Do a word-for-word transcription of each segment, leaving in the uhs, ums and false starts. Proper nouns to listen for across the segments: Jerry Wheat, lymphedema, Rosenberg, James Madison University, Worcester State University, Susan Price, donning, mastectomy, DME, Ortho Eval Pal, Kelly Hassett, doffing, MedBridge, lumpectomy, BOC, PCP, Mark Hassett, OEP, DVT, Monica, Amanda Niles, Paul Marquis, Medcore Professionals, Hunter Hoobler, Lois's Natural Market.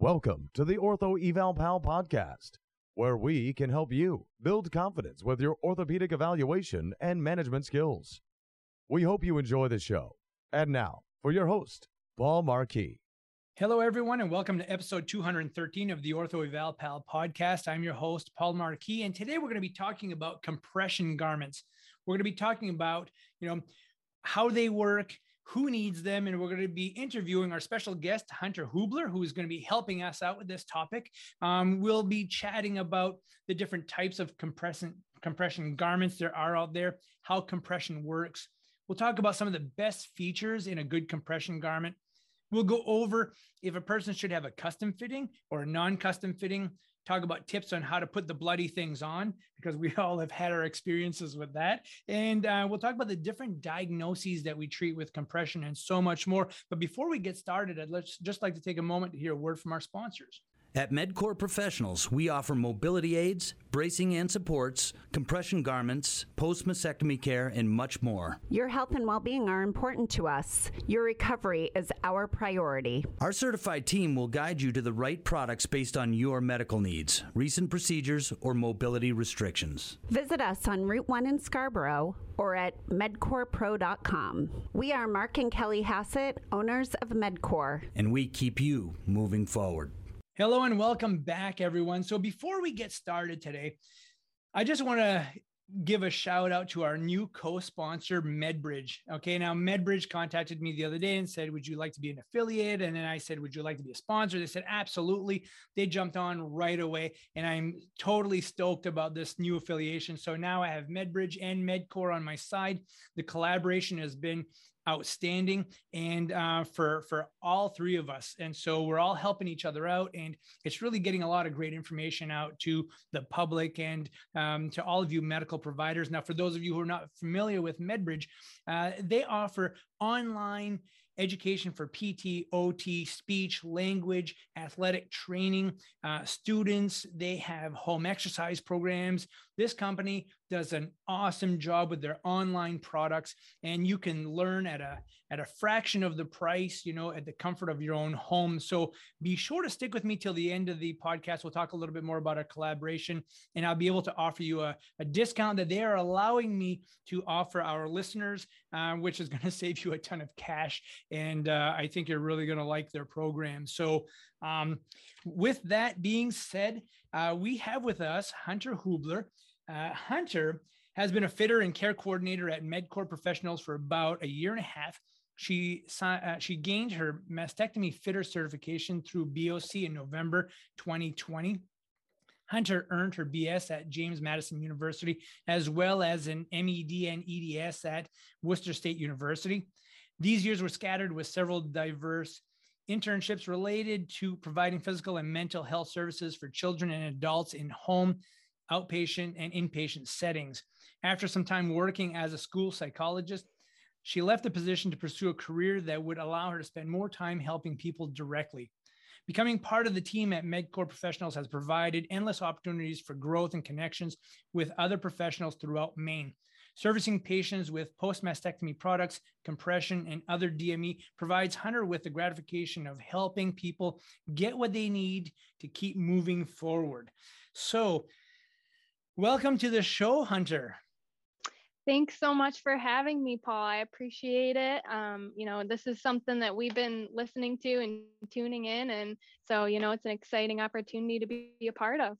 Welcome to the Ortho Eval Pal podcast, where we can help you build confidence with your orthopedic evaluation and management skills. We hope you enjoy the show. And now, for your host, Paul Marquis. Hello, everyone, and welcome to episode two hundred thirteen of the Ortho Eval Pal podcast. I'm your host, Paul Marquis, and today we're going to be talking about compression garments. We're going to be talking about, you know, how they work, who needs them, and we're going to be interviewing our special guest, Hunter Hoobler, who is going to be helping us out with this topic. Um, we'll be chatting about the different types of compression, compression garments there are out there, how compression works. We'll talk about some of the best features in a good compression garment. We'll go over if a person should have a custom fitting or a non-custom fitting, talk about tips on how to put the bloody things on, because we all have had our experiences with that. And uh, we'll talk about the different diagnoses that we treat with compression and so much more. But before we get started, I'd just like to take a moment to hear a word from our sponsors. At Medcore Professionals, we offer mobility aids, bracing and supports, compression garments, post-mastectomy care, and much more. Your health and well-being are important to us. Your recovery is our priority. Our certified team will guide you to the right products based on your medical needs, recent procedures, or mobility restrictions. Visit us on Route one in Scarborough or at medcore pro dot com. We are Mark and Kelly Hassett, owners of Medcore. And we keep you moving forward. Hello and welcome back, everyone. So before we get started today, I just want to give a shout out to our new co-sponsor, MedBridge. Okay, now MedBridge contacted me the other day and said, would you like to be an affiliate? And then I said, would you like to be a sponsor? They said, absolutely. They jumped on right away, and I'm totally stoked about this new affiliation. So now I have MedBridge and Medcore on my side. The collaboration has been outstanding, and uh, for for all three of us. And so we're all helping each other out, and it's really getting a lot of great information out to the public and um, to all of you medical providers. Now, for those of you who are not familiar with MedBridge, uh, they offer online education for P T, O T, speech, language, athletic training, uh, students. They have home exercise programs. This company does an awesome job with their online products, and you can learn at a, at a fraction of the price, you know, at the comfort of your own home. So be sure to stick with me till the end of the podcast. We'll talk a little bit more about our collaboration, and I'll be able to offer you a, a discount that they are allowing me to offer our listeners, uh, which is going to save you a ton of cash. And uh, I think you're really going to like their program. So um, with that being said, uh, we have with us Hunter Hoobler. Uh, Hunter has been a fitter and care coordinator at Medcore Professionals for about a year and a half. She uh, she gained her mastectomy fitter certification through B O C in November twenty twenty. Hunter earned her B S at James Madison University, as well as an M E D and E D S at Worcester State University. These years were scattered with several diverse internships related to providing physical and mental health services for children and adults in home, outpatient, and inpatient settings. After some time working as a school psychologist, she left the position to pursue a career that would allow her to spend more time helping people directly. Becoming part of the team at Medcore Professionals has provided endless opportunities for growth and connections with other professionals throughout Maine. Servicing patients with post-mastectomy products, compression, and other D M E provides Hunter with the gratification of helping people get what they need to keep moving forward. So, welcome to the show, Hunter. Thanks so much for having me, Paul. I appreciate it. Um, you know, this is something that we've been listening to and tuning in. And so, you know, it's an exciting opportunity to be a part of.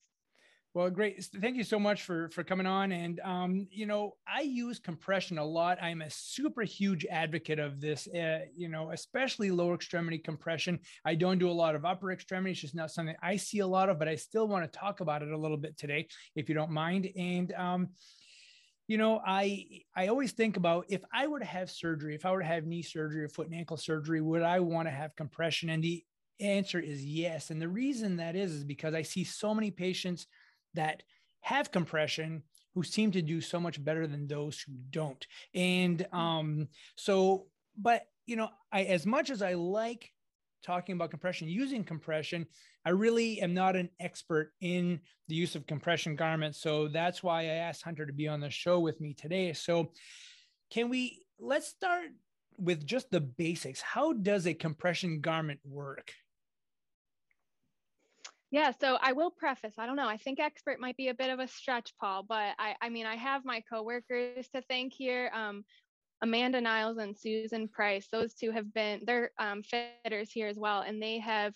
Well, great. Thank you so much for, for coming on. And, um, you know, I use compression a lot. I'm a super huge advocate of this, uh, you know, especially lower extremity compression. I don't do a lot of upper extremity. It's just not something I see a lot of, but I still want to talk about it a little bit today, if you don't mind. And, um, you know, I I always think about, if I were to have surgery, if I were to have knee surgery or foot and ankle surgery, would I want to have compression? And the answer is yes. And the reason that is, is because I see so many patients that have compression who seem to do so much better than those who don't. And um, so, but, you know, I, as much as I like talking about compression, using compression, I really am not an expert in the use of compression garments. So that's why I asked Hunter to be on the show with me today. So can we, let's start with just the basics. How does a compression garment work? Yeah, so I will preface, I don't know, I think expert might be a bit of a stretch, Paul, but I, I mean, I have my coworkers to thank here. Um, Amanda Niles and Susan Price, those two have been, they're um, fitters here as well, and they have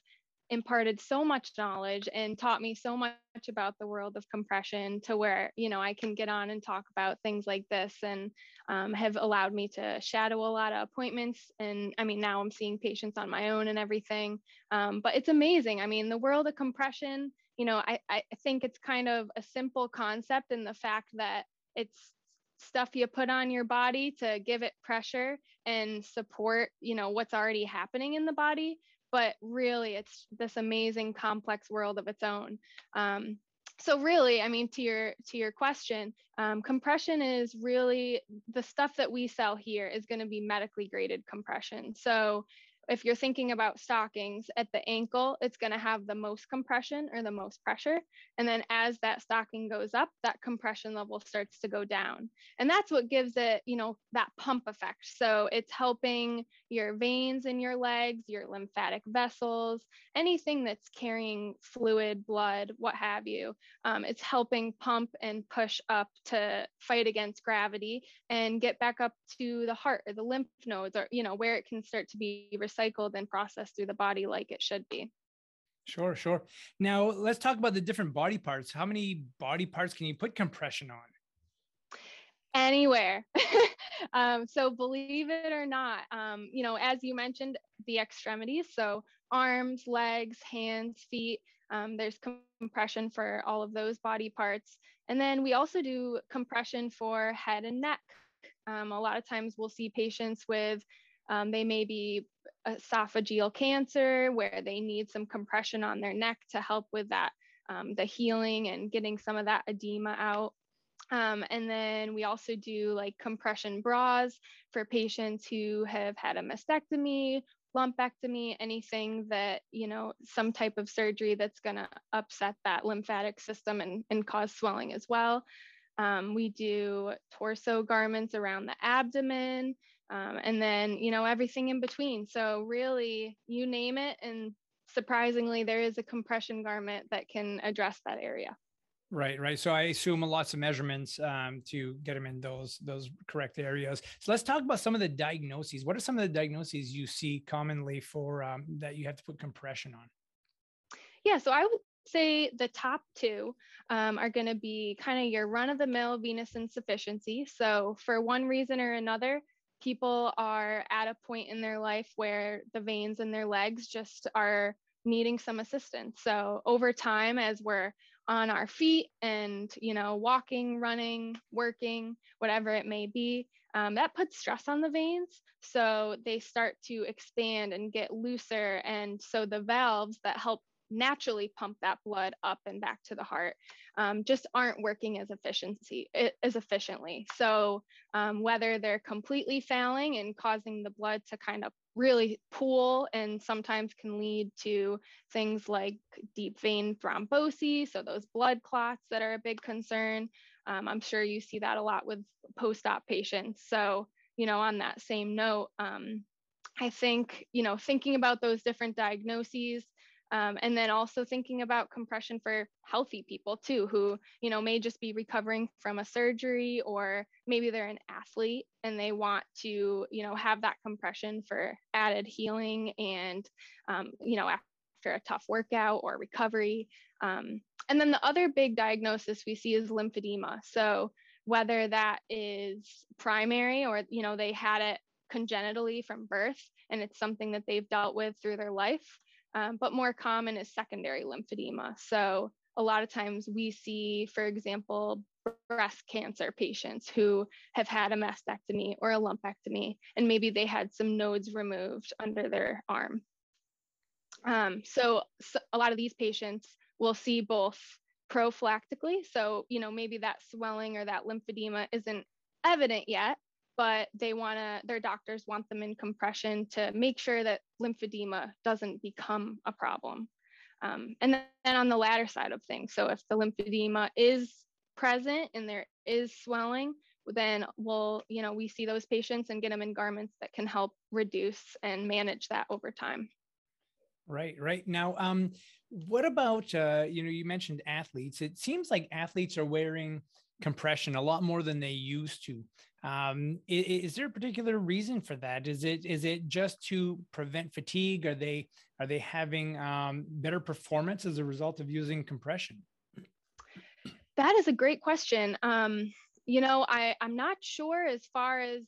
imparted so much knowledge and taught me so much about the world of compression to where, you know, I can get on and talk about things like this, and um, have allowed me to shadow a lot of appointments. And I mean, now I'm seeing patients on my own and everything, um, but it's amazing. I mean, the world of compression, you know, I, I think it's kind of a simple concept in the fact that it's stuff you put on your body to give it pressure and support, you know, what's already happening in the body. But really, it's this amazing, complex world of its own. Um, so really, I mean, to your to your question, um, compression is really, the stuff that we sell here is going to be medically graded compression. So if you're thinking about stockings at the ankle, it's going to have the most compression or the most pressure. And then as that stocking goes up, that compression level starts to go down. And that's what gives it, you know, that pump effect. So it's helping your veins in your legs, your lymphatic vessels, anything that's carrying fluid, blood, what have you. Um, it's helping pump and push up to fight against gravity and get back up to the heart or the lymph nodes, or, you know, where it can start to be recycled and processed through the body like it should be. Sure, sure. Now let's talk about the different body parts. How many body parts can you put compression on? Anywhere. um, so believe it or not, um, you know, as you mentioned, the extremities, so arms, legs, hands, feet, um, there's compression for all of those body parts. And then we also do compression for head and neck. Um, a lot of times we'll see patients with Um, they may be esophageal cancer where they need some compression on their neck to help with that, um, the healing and getting some of that edema out. Um, and then we also do like compression bras for patients who have had a mastectomy, lumpectomy, anything that, you know, some type of surgery that's going to upset that lymphatic system and, and cause swelling as well. Um, we do torso garments around the abdomen, um, and then, you know, everything in between. So really, you name it, and surprisingly, there is a compression garment that can address that area. Right, right. So I assume lots of measurements um, to get them in those those correct areas. So let's talk about some of the diagnoses. What are some of the diagnoses you see commonly for um, that you have to put compression on? Yeah, so I would say the top two um, are going to be kind of your run-of-the-mill venous insufficiency. So for one reason or another, people are at a point in their life where the veins in their legs just are needing some assistance. So over time, as we're on our feet and, you know, walking, running, working, whatever it may be, um, that puts stress on the veins. So they start to expand and get looser. And so the valves that help naturally pump that blood up and back to the heart um, just aren't working as efficiency as efficiently. So um, whether they're completely failing and causing the blood to kind of really pool, and sometimes can lead to things like deep vein thrombosis, so those blood clots that are a big concern. Um, I'm sure you see that a lot with post-op patients. So, you know, on that same note, um, I think, you know, thinking about those different diagnoses, Um, and then also thinking about compression for healthy people too, who, you know, may just be recovering from a surgery, or maybe they're an athlete and they want to, you know, have that compression for added healing and, um, you know, after a tough workout or recovery. Um, and then the other big diagnosis we see is lymphedema. So whether that is primary or, you know, they had it congenitally from birth and it's something that they've dealt with through their life. Um, but more common is secondary lymphedema. So a lot of times we see, for example, breast cancer patients who have had a mastectomy or a lumpectomy, and maybe they had some nodes removed under their arm. Um, so, so a lot of these patients will see both prophylactically. So, you know, maybe that swelling or that lymphedema isn't evident yet, but they want to, their doctors want them in compression to make sure that lymphedema doesn't become a problem. Um, and then and on the latter side of things, so if the lymphedema is present and there is swelling, then we'll, you know, we see those patients and get them in garments that can help reduce and manage that over time. Right, right. Now, um, what about, uh, you know, you mentioned athletes. It seems like athletes are wearing compression a lot more than they used to. Um, is, is there a particular reason for that? Is it is it just to prevent fatigue? Are they are they having um, better performance as a result of using compression? That is a great question. Um, you know, I, I'm not sure as far as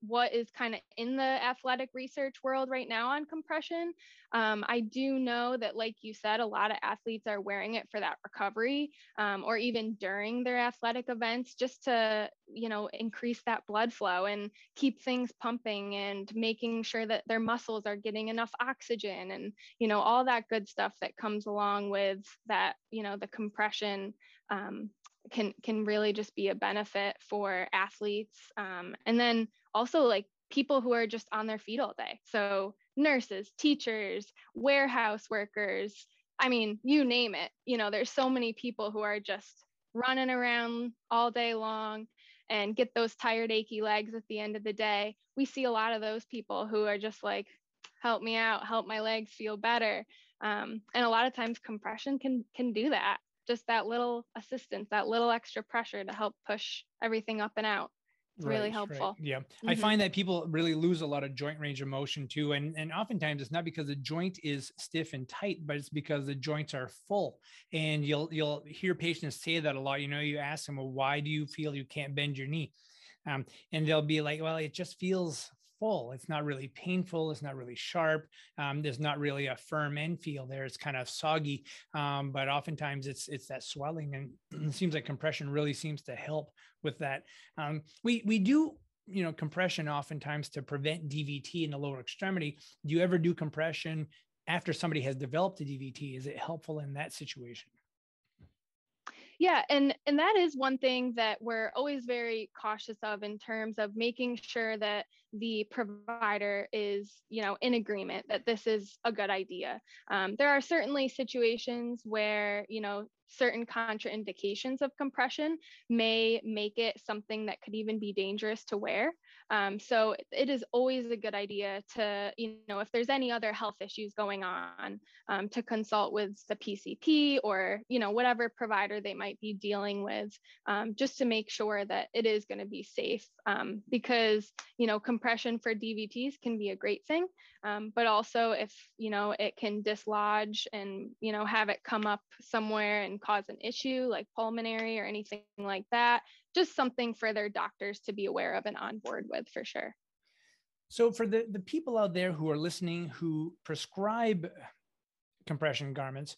what is kind of in the athletic research world right now on compression. Um, I do know that, like you said, a lot of athletes are wearing it for that recovery, um, or even during their athletic events, just to, you know, increase that blood flow and keep things pumping and making sure that their muscles are getting enough oxygen and, you know, all that good stuff that comes along with that, you know, the compression, um, can can really just be a benefit for athletes. Um, and then also like people who are just on their feet all day. So nurses, teachers, warehouse workers, I mean, you name it, you know, there's so many people who are just running around all day long and get those tired, achy legs at the end of the day. We see a lot of those people who are just like, help me out, help my legs feel better. Um, and a lot of times compression can can do that. Just that little assistance, that little extra pressure to help push everything up and out. It's right, really helpful. Right. Yeah. Mm-hmm. I find that people really lose a lot of joint range of motion too. And, and oftentimes it's not because the joint is stiff and tight, but it's because the joints are full. And you'll, you'll hear patients say that a lot. You know, you ask them, well, why do you feel you can't bend your knee? Um, and they'll be like, well, it just feels full. It's not really painful. It's not really sharp. Um, there's not really a firm end feel there. It's kind of soggy. Um, but oftentimes it's, it's that swelling, and it seems like compression really seems to help with that. Um, we, we do, you know, compression oftentimes to prevent D V T in the lower extremity. Do you ever do compression after somebody has developed a D V T? Is it helpful in that situation? Yeah. And, and that is one thing that we're always very cautious of in terms of making sure that the provider is, you know, in agreement that this is a good idea. Um, there are certainly situations where, you know, certain contraindications of compression may make it something that could even be dangerous to wear. Um, so it is always a good idea to, you know, if there's any other health issues going on, um, to consult with the P C P or, you know, whatever provider they might be dealing with, um, just to make sure that it is going to be safe. Um, because, you know, compression for D V Ts can be a great thing. Um, but also if, you know, it can dislodge and, you know, have it come up somewhere and cause an issue like pulmonary or anything like that, just something for their doctors to be aware of and on board with for sure. So for the, the people out there who are listening, who prescribe compression garments,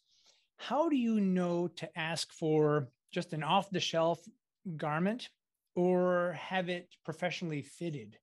how do you know to ask for just an off-the-shelf garment or have it professionally fitted?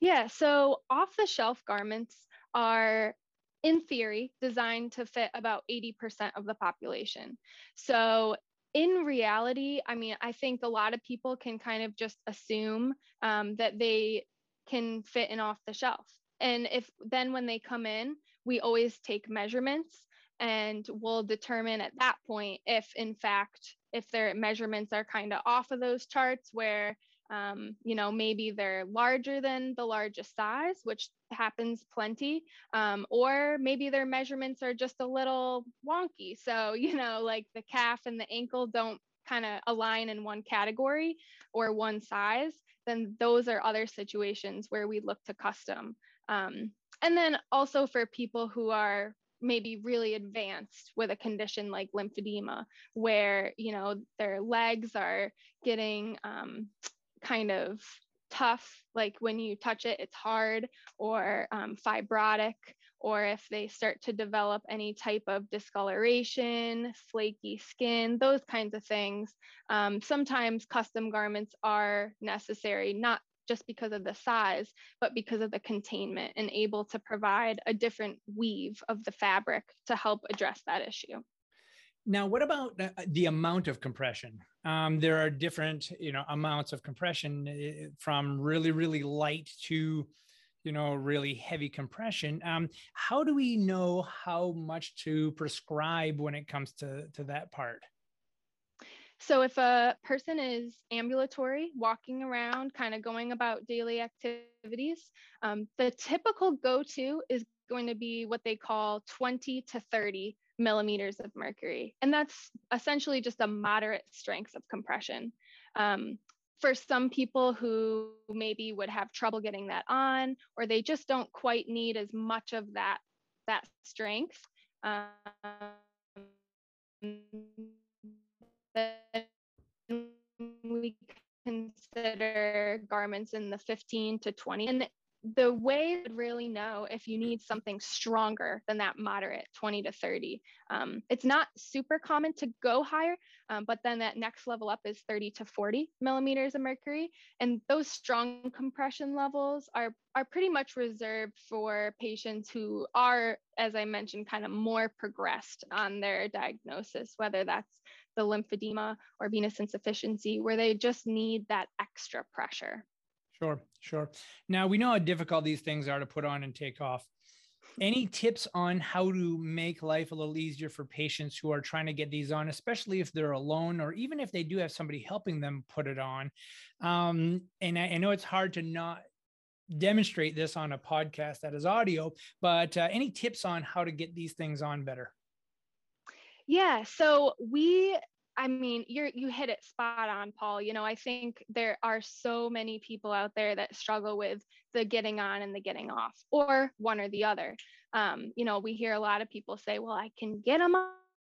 Yeah, so off-the-shelf garments are, in theory, designed to fit about eighty percent of the population. So in reality, I mean, I think a lot of people can kind of just assume um, that they can fit in off the shelf. And if then when they come in, we always take measurements and we'll determine at that point if, in fact, if their measurements are kind of off of those charts where Um, you know, maybe they're larger than the largest size, which happens plenty, um, or maybe their measurements are just a little wonky. So, you know, like the calf and the ankle don't kind of align in one category or one size, then those are other situations where we look to custom. Um, and then also for people who are maybe really advanced with a condition like lymphedema, where, you know, their legs are getting, um, kind of tough, like when you touch it, it's hard, or um, fibrotic, or if they start to develop any type of discoloration, flaky skin, those kinds of things. Um, sometimes custom garments are necessary, not just because of the size, but because of the containment and able to provide a different weave of the fabric to help address that issue. Now, what about the amount of compression? Um, there are different, you know, amounts of compression from really, really light to, you know, really heavy compression. Um, how do we know how much to prescribe when it comes to, to that part? So if a person is ambulatory, walking around, kind of going about daily activities, um, the typical go-to is going to be what they call twenty to thirty millimeters of mercury. And that's essentially just a moderate strength of compression. Um, for some people who maybe would have trouble getting that on, or they just don't quite need as much of that, that strength, um, then we consider garments in the fifteen to twenty. And the way to really know if you need something stronger than that moderate twenty to thirty, um, it's not super common to go higher, um, but then that next level up is thirty to forty millimeters of mercury. And those strong compression levels are, are pretty much reserved for patients who are, as I mentioned, kind of more progressed on their diagnosis, whether that's the lymphedema or venous insufficiency, where they just need that extra pressure. Sure, sure. Now, we know how difficult these things are to put on and take off. Any tips on how to make life a little easier for patients who are trying to get these on, especially if they're alone or even if they do have somebody helping them put it on? Um, and I, I know it's hard to not demonstrate this on a podcast that is audio, but uh, any tips on how to get these things on better? Yeah, so we... I mean, you're, you hit it spot on, Paul. You know, I think there are so many people out there that struggle with the getting on and the getting off, or one or the other. Um, you know, we hear a lot of people say, well, I can get them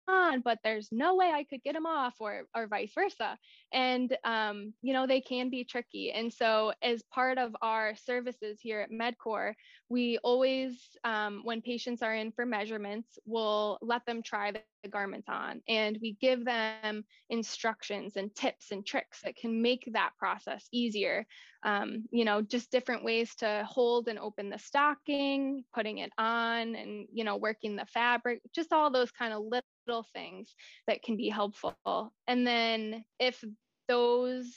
on, but there's no way I could get them off, or, or vice versa. And, um, you know, they can be tricky. And so as part of our services here at Medcore, we always, um, when patients are in for measurements, we'll let them try the garments on, and we give them instructions and tips and tricks that can make that process easier. Um, you know, just different ways to hold and open the stocking, putting it on, and, you know, working the fabric, just all those kind of little things that can be helpful. And then if those,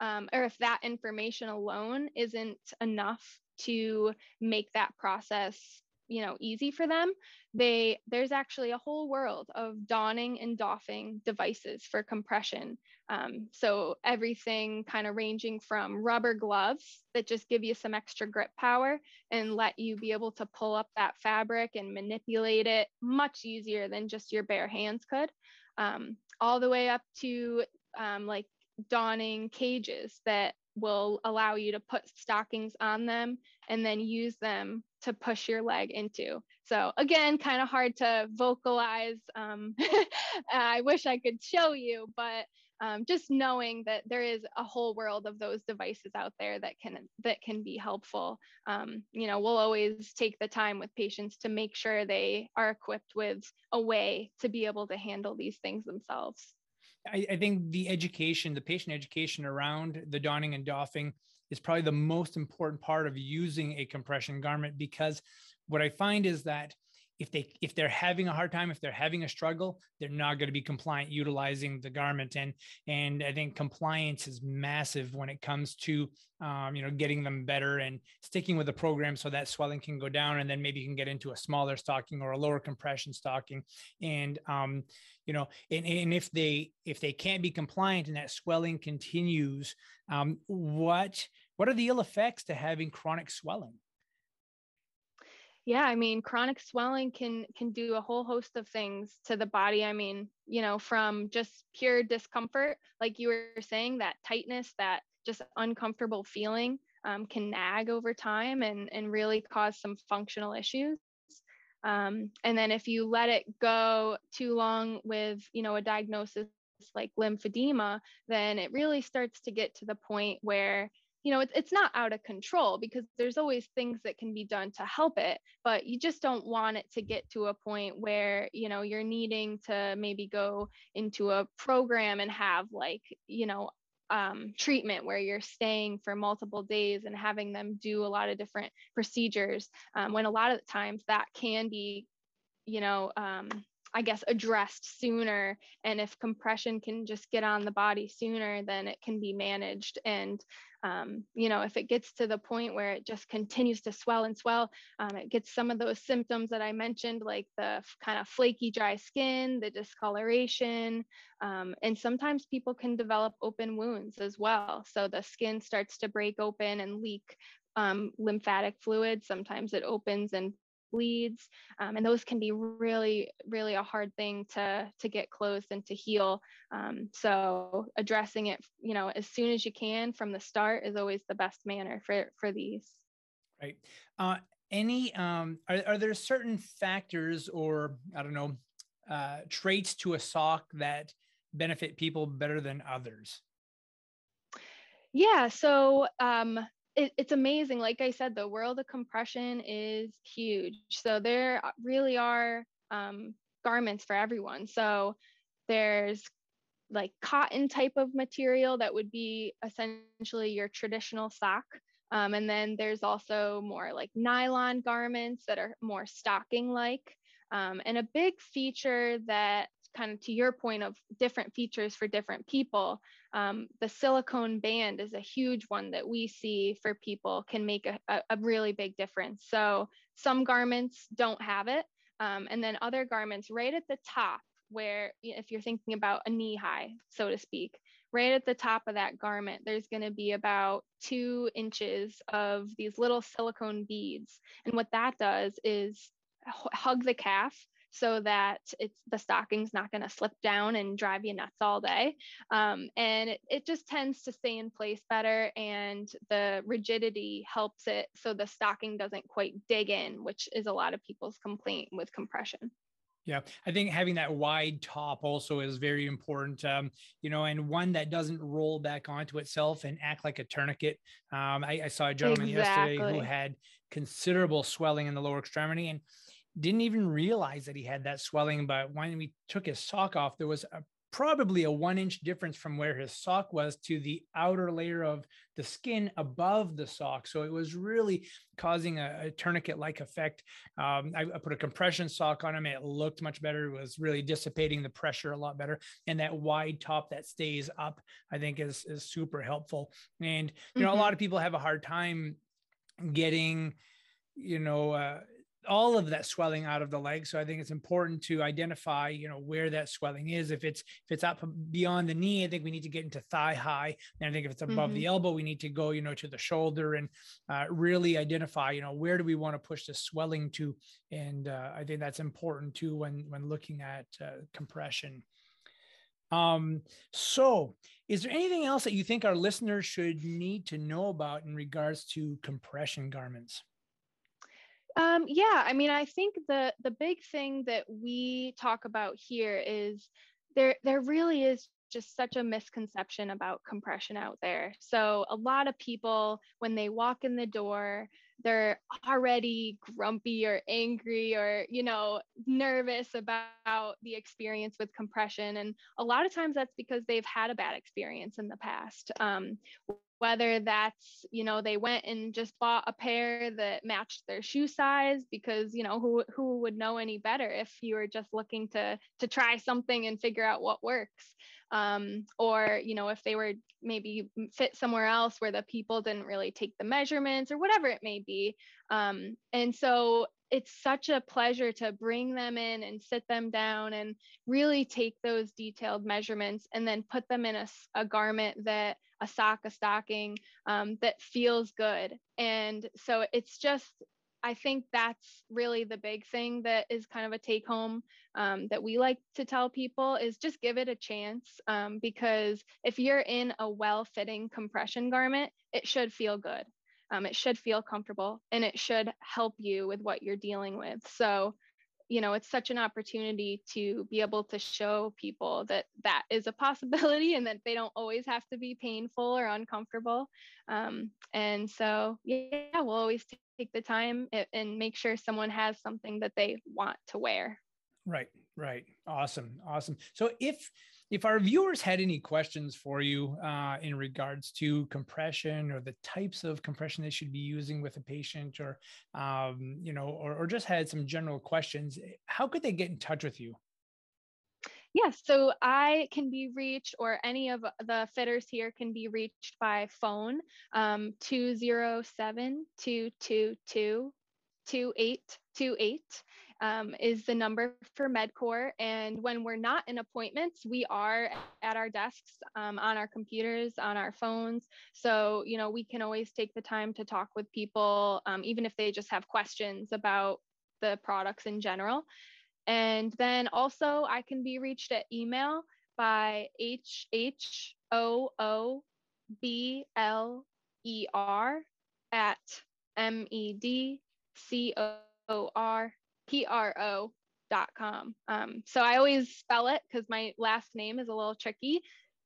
um, or if that information alone isn't enough to make that process, you know, easy for them, they, there's actually a whole world of donning and doffing devices for compression. Um, so everything kind of ranging from rubber gloves that just give you some extra grip power and let you be able to pull up that fabric and manipulate it much easier than just your bare hands could, um, all the way up to um, like donning cages that will allow you to put stockings on them and then use them to push your leg into. So again, kind of hard to vocalize. Um, I wish I could show you, but um, just knowing that there is a whole world of those devices out there that can that can be helpful. Um, you know, we'll always take the time with patients to make sure they are equipped with a way to be able to handle these things themselves. I, I think the education, the patient education around the donning and doffing is probably the most important part of using a compression garment, because what I find is that if they, if they're having a hard time, if they're having a struggle, they're not going to be compliant utilizing the garment. And, and I think compliance is massive when it comes to, um, you know, getting them better and sticking with the program so that swelling can go down, and then maybe you can get into a smaller stocking or a lower compression stocking. And, um, you know, and, and if they, if they can't be compliant and that swelling continues, um, what, what are the ill effects to having chronic swelling? Yeah, I mean, chronic swelling can can do a whole host of things to the body. I mean, you know, from just pure discomfort, like you were saying, that tightness, that just uncomfortable feeling um, can nag over time and, and really cause some functional issues. Um, and then if you let it go too long with, you know, a diagnosis like lymphedema, then it really starts to get to the point where, you know, it's not out of control, because there's always things that can be done to help it, but you just don't want it to get to a point where, you know, you're needing to maybe go into a program and have like, you know, um, treatment where you're staying for multiple days and having them do a lot of different procedures, um, when a lot of the times that can be, you know, um, I guess, addressed sooner. And if compression can just get on the body sooner, then it can be managed. And, um, you know, if it gets to the point where it just continues to swell and swell, um, it gets some of those symptoms that I mentioned, like the kind of flaky, dry skin, the discoloration. Um, and sometimes people can develop open wounds as well. So the skin starts to break open and leak um, lymphatic fluid. Sometimes it opens and bleeds, um, and those can be really, really a hard thing to, to get closed and to heal. Um, so addressing it, you know, as soon as you can from the start is always the best manner for, for these. Right. Uh, any, um, are, are there certain factors or, I don't know, uh, traits to a sock that benefit people better than others? Yeah. So, um, It, it's amazing. Like I said, the world of compression is huge. So there really are um, garments for everyone. So there's like cotton type of material that would be essentially your traditional sock. Um, and then there's also more like nylon garments that are more stocking-like. Um, and a big feature that kind of to your point of different features for different people, um, the silicone band is a huge one that we see for people can make a, a, a really big difference. So some garments don't have it. Um, and then other garments right at the top where, if you're thinking about a knee high, so to speak, right at the top of that garment, there's going to be about two inches of these little silicone beads. And what that does is hug the calf, so that it's the stocking's not going to slip down and drive you nuts all day. Um, and it, it just tends to stay in place better, and the rigidity helps it so the stocking doesn't quite dig in, which is a lot of people's complaint with compression. Yeah, I think having that wide top also is very important, um, you know, and one that doesn't roll back onto itself and act like a tourniquet. Um, I, I saw a gentleman exactly. yesterday who had considerable swelling in the lower extremity, and didn't even realize that he had that swelling, but when we took his sock off, there was a, probably a one inch difference from where his sock was to the outer layer of the skin above the sock. So it was really causing a, a tourniquet-like effect. Um, I, I put a compression sock on him. It looked much better. It was really dissipating the pressure a lot better. And that wide top that stays up, I think is, is super helpful. And, you know, mm-hmm. a lot of people have a hard time getting, you know, uh, all of that swelling out of the leg. So I think it's important to identify, you know, where that swelling is. If it's, if it's up beyond the knee, I think we need to get into thigh high. And I think if it's above mm-hmm. the elbow, we need to go, you know, to the shoulder and uh, really identify, you know, where do we want to push the swelling to? And uh, I think that's important too, when, when looking at uh, compression. Um, so is there anything else that you think our listeners should need to know about in regards to compression garments? Um, yeah, I mean, I think the the big thing that we talk about here is there there really is just such a misconception about compression out there. So a lot of people, when they walk in the door, they're already grumpy or angry or, you know, nervous about the experience with compression. And a lot of times that's because they've had a bad experience in the past. Um, whether that's, you know, they went and just bought a pair that matched their shoe size because, you know, who, who would know any better if you were just looking to, to try something and figure out what works. Um, or, you know, if they were maybe fit somewhere else where the people didn't really take the measurements or whatever it may be. Um, and so it's such a pleasure to bring them in and sit them down and really take those detailed measurements and then put them in a, a garment that a sock, a stocking um, that feels good. And so it's just, I think that's really the big thing that is kind of a take home um, that we like to tell people is just give it a chance um, because if you're in a well-fitting compression garment, it should feel good. Um, it should feel comfortable and it should help you with what you're dealing with. So, you know, it's such an opportunity to be able to show people that that is a possibility and that they don't always have to be painful or uncomfortable. Um, and so, yeah, we'll always take the time and make sure someone has something that they want to wear. Right. Right. Awesome. Awesome. So if, if our viewers had any questions for you uh, in regards to compression or the types of compression they should be using with a patient or, um, you know, or, or just had some general questions, how could they get in touch with you? Yes. Yeah, so I can be reached or any of the fitters here can be reached by phone um, two oh seven, two two two, two eight two eight um, is the number for MedCore. And when we're not in appointments, we are at our desks, um, on our computers, on our phones. So, you know, we can always take the time to talk with people, um, even if they just have questions about the products in general. And then also I can be reached at email by H H O O B L E R at M E D C O R P R O dot com. Um, so I always spell it because my last name is a little tricky.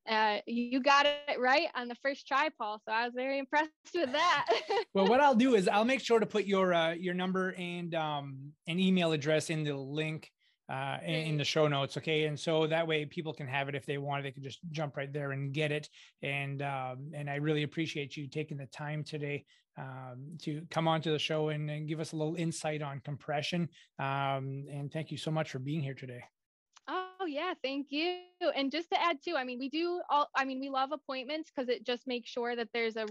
Uh, you got it right on the first try, Paul. So I was very impressed with that. Well, what I'll do is I'll make sure to put your uh, your number and um, an email address in the link uh, in the show notes. Okay, and so that way people can have it if they want. They can just jump right there and get it. And um, and I really appreciate you taking the time today um, to come onto the show and, and give us a little insight on compression. Um, and thank you so much for being here today. Oh, yeah. Thank you. And just to add too, I mean, we do all, I mean, we love appointments because it just makes sure that there's a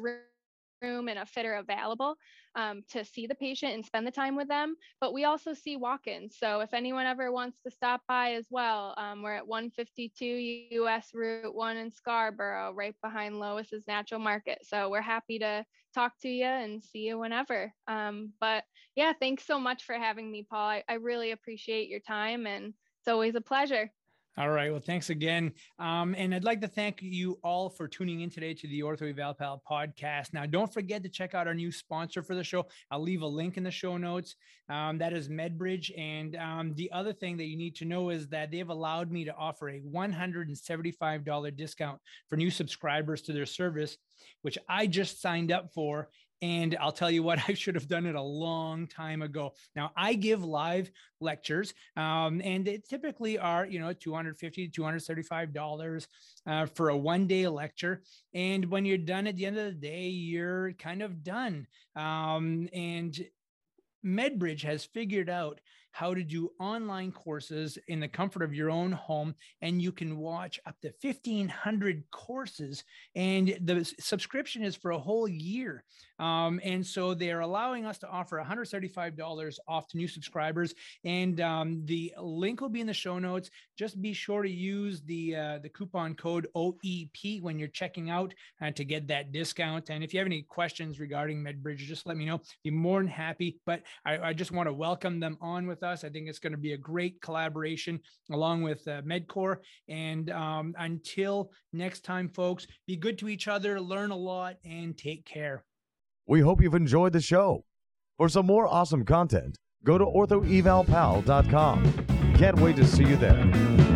room and a fitter available um, to see the patient and spend the time with them. But we also see walk-ins. So if anyone ever wants to stop by as well, um, we're at one fifty-two U S Route one in Scarborough, right behind Lois's Natural Market. So we're happy to talk to you and see you whenever. Um, but yeah, thanks so much for having me, Paul. I, I really appreciate your time, and it's always a pleasure. All right. Well, thanks again. Um, and I'd like to thank you all for tuning in today to the Ortho Eval Pal podcast. Now, don't forget to check out our new sponsor for the show. I'll leave a link in the show notes. Um, that is MedBridge. And um, the other thing that you need to know is that they've allowed me to offer a one hundred seventy-five dollars discount for new subscribers to their service, which I just signed up for. And I'll tell you what, I should have done it a long time ago. Now, I give live lectures, um, and they typically are, you know, two hundred fifty dollars to two hundred seventy-five dollars uh, for a one-day lecture. And when you're done at the end of the day, you're kind of done. Um, and MedBridge has figured out how to do online courses in the comfort of your own home, and you can watch up to fifteen hundred courses, and the subscription is for a whole year. Um, and so they're allowing us to offer one hundred seventy-five dollars off to new subscribers, and um, the link will be in the show notes. Just be sure to use the uh, the coupon code O E P when you're checking out uh, to get that discount. And if you have any questions regarding MedBridge, just let me know. I'd be more than happy, but I, I just want to welcome them on with us. I think it's going to be a great collaboration along with uh, Medcore. And um, until next time, folks, be good to each other, learn a lot, and take care. We hope you've enjoyed the show. For some more awesome content, go to ortho eval pal dot com. Can't wait to see you there.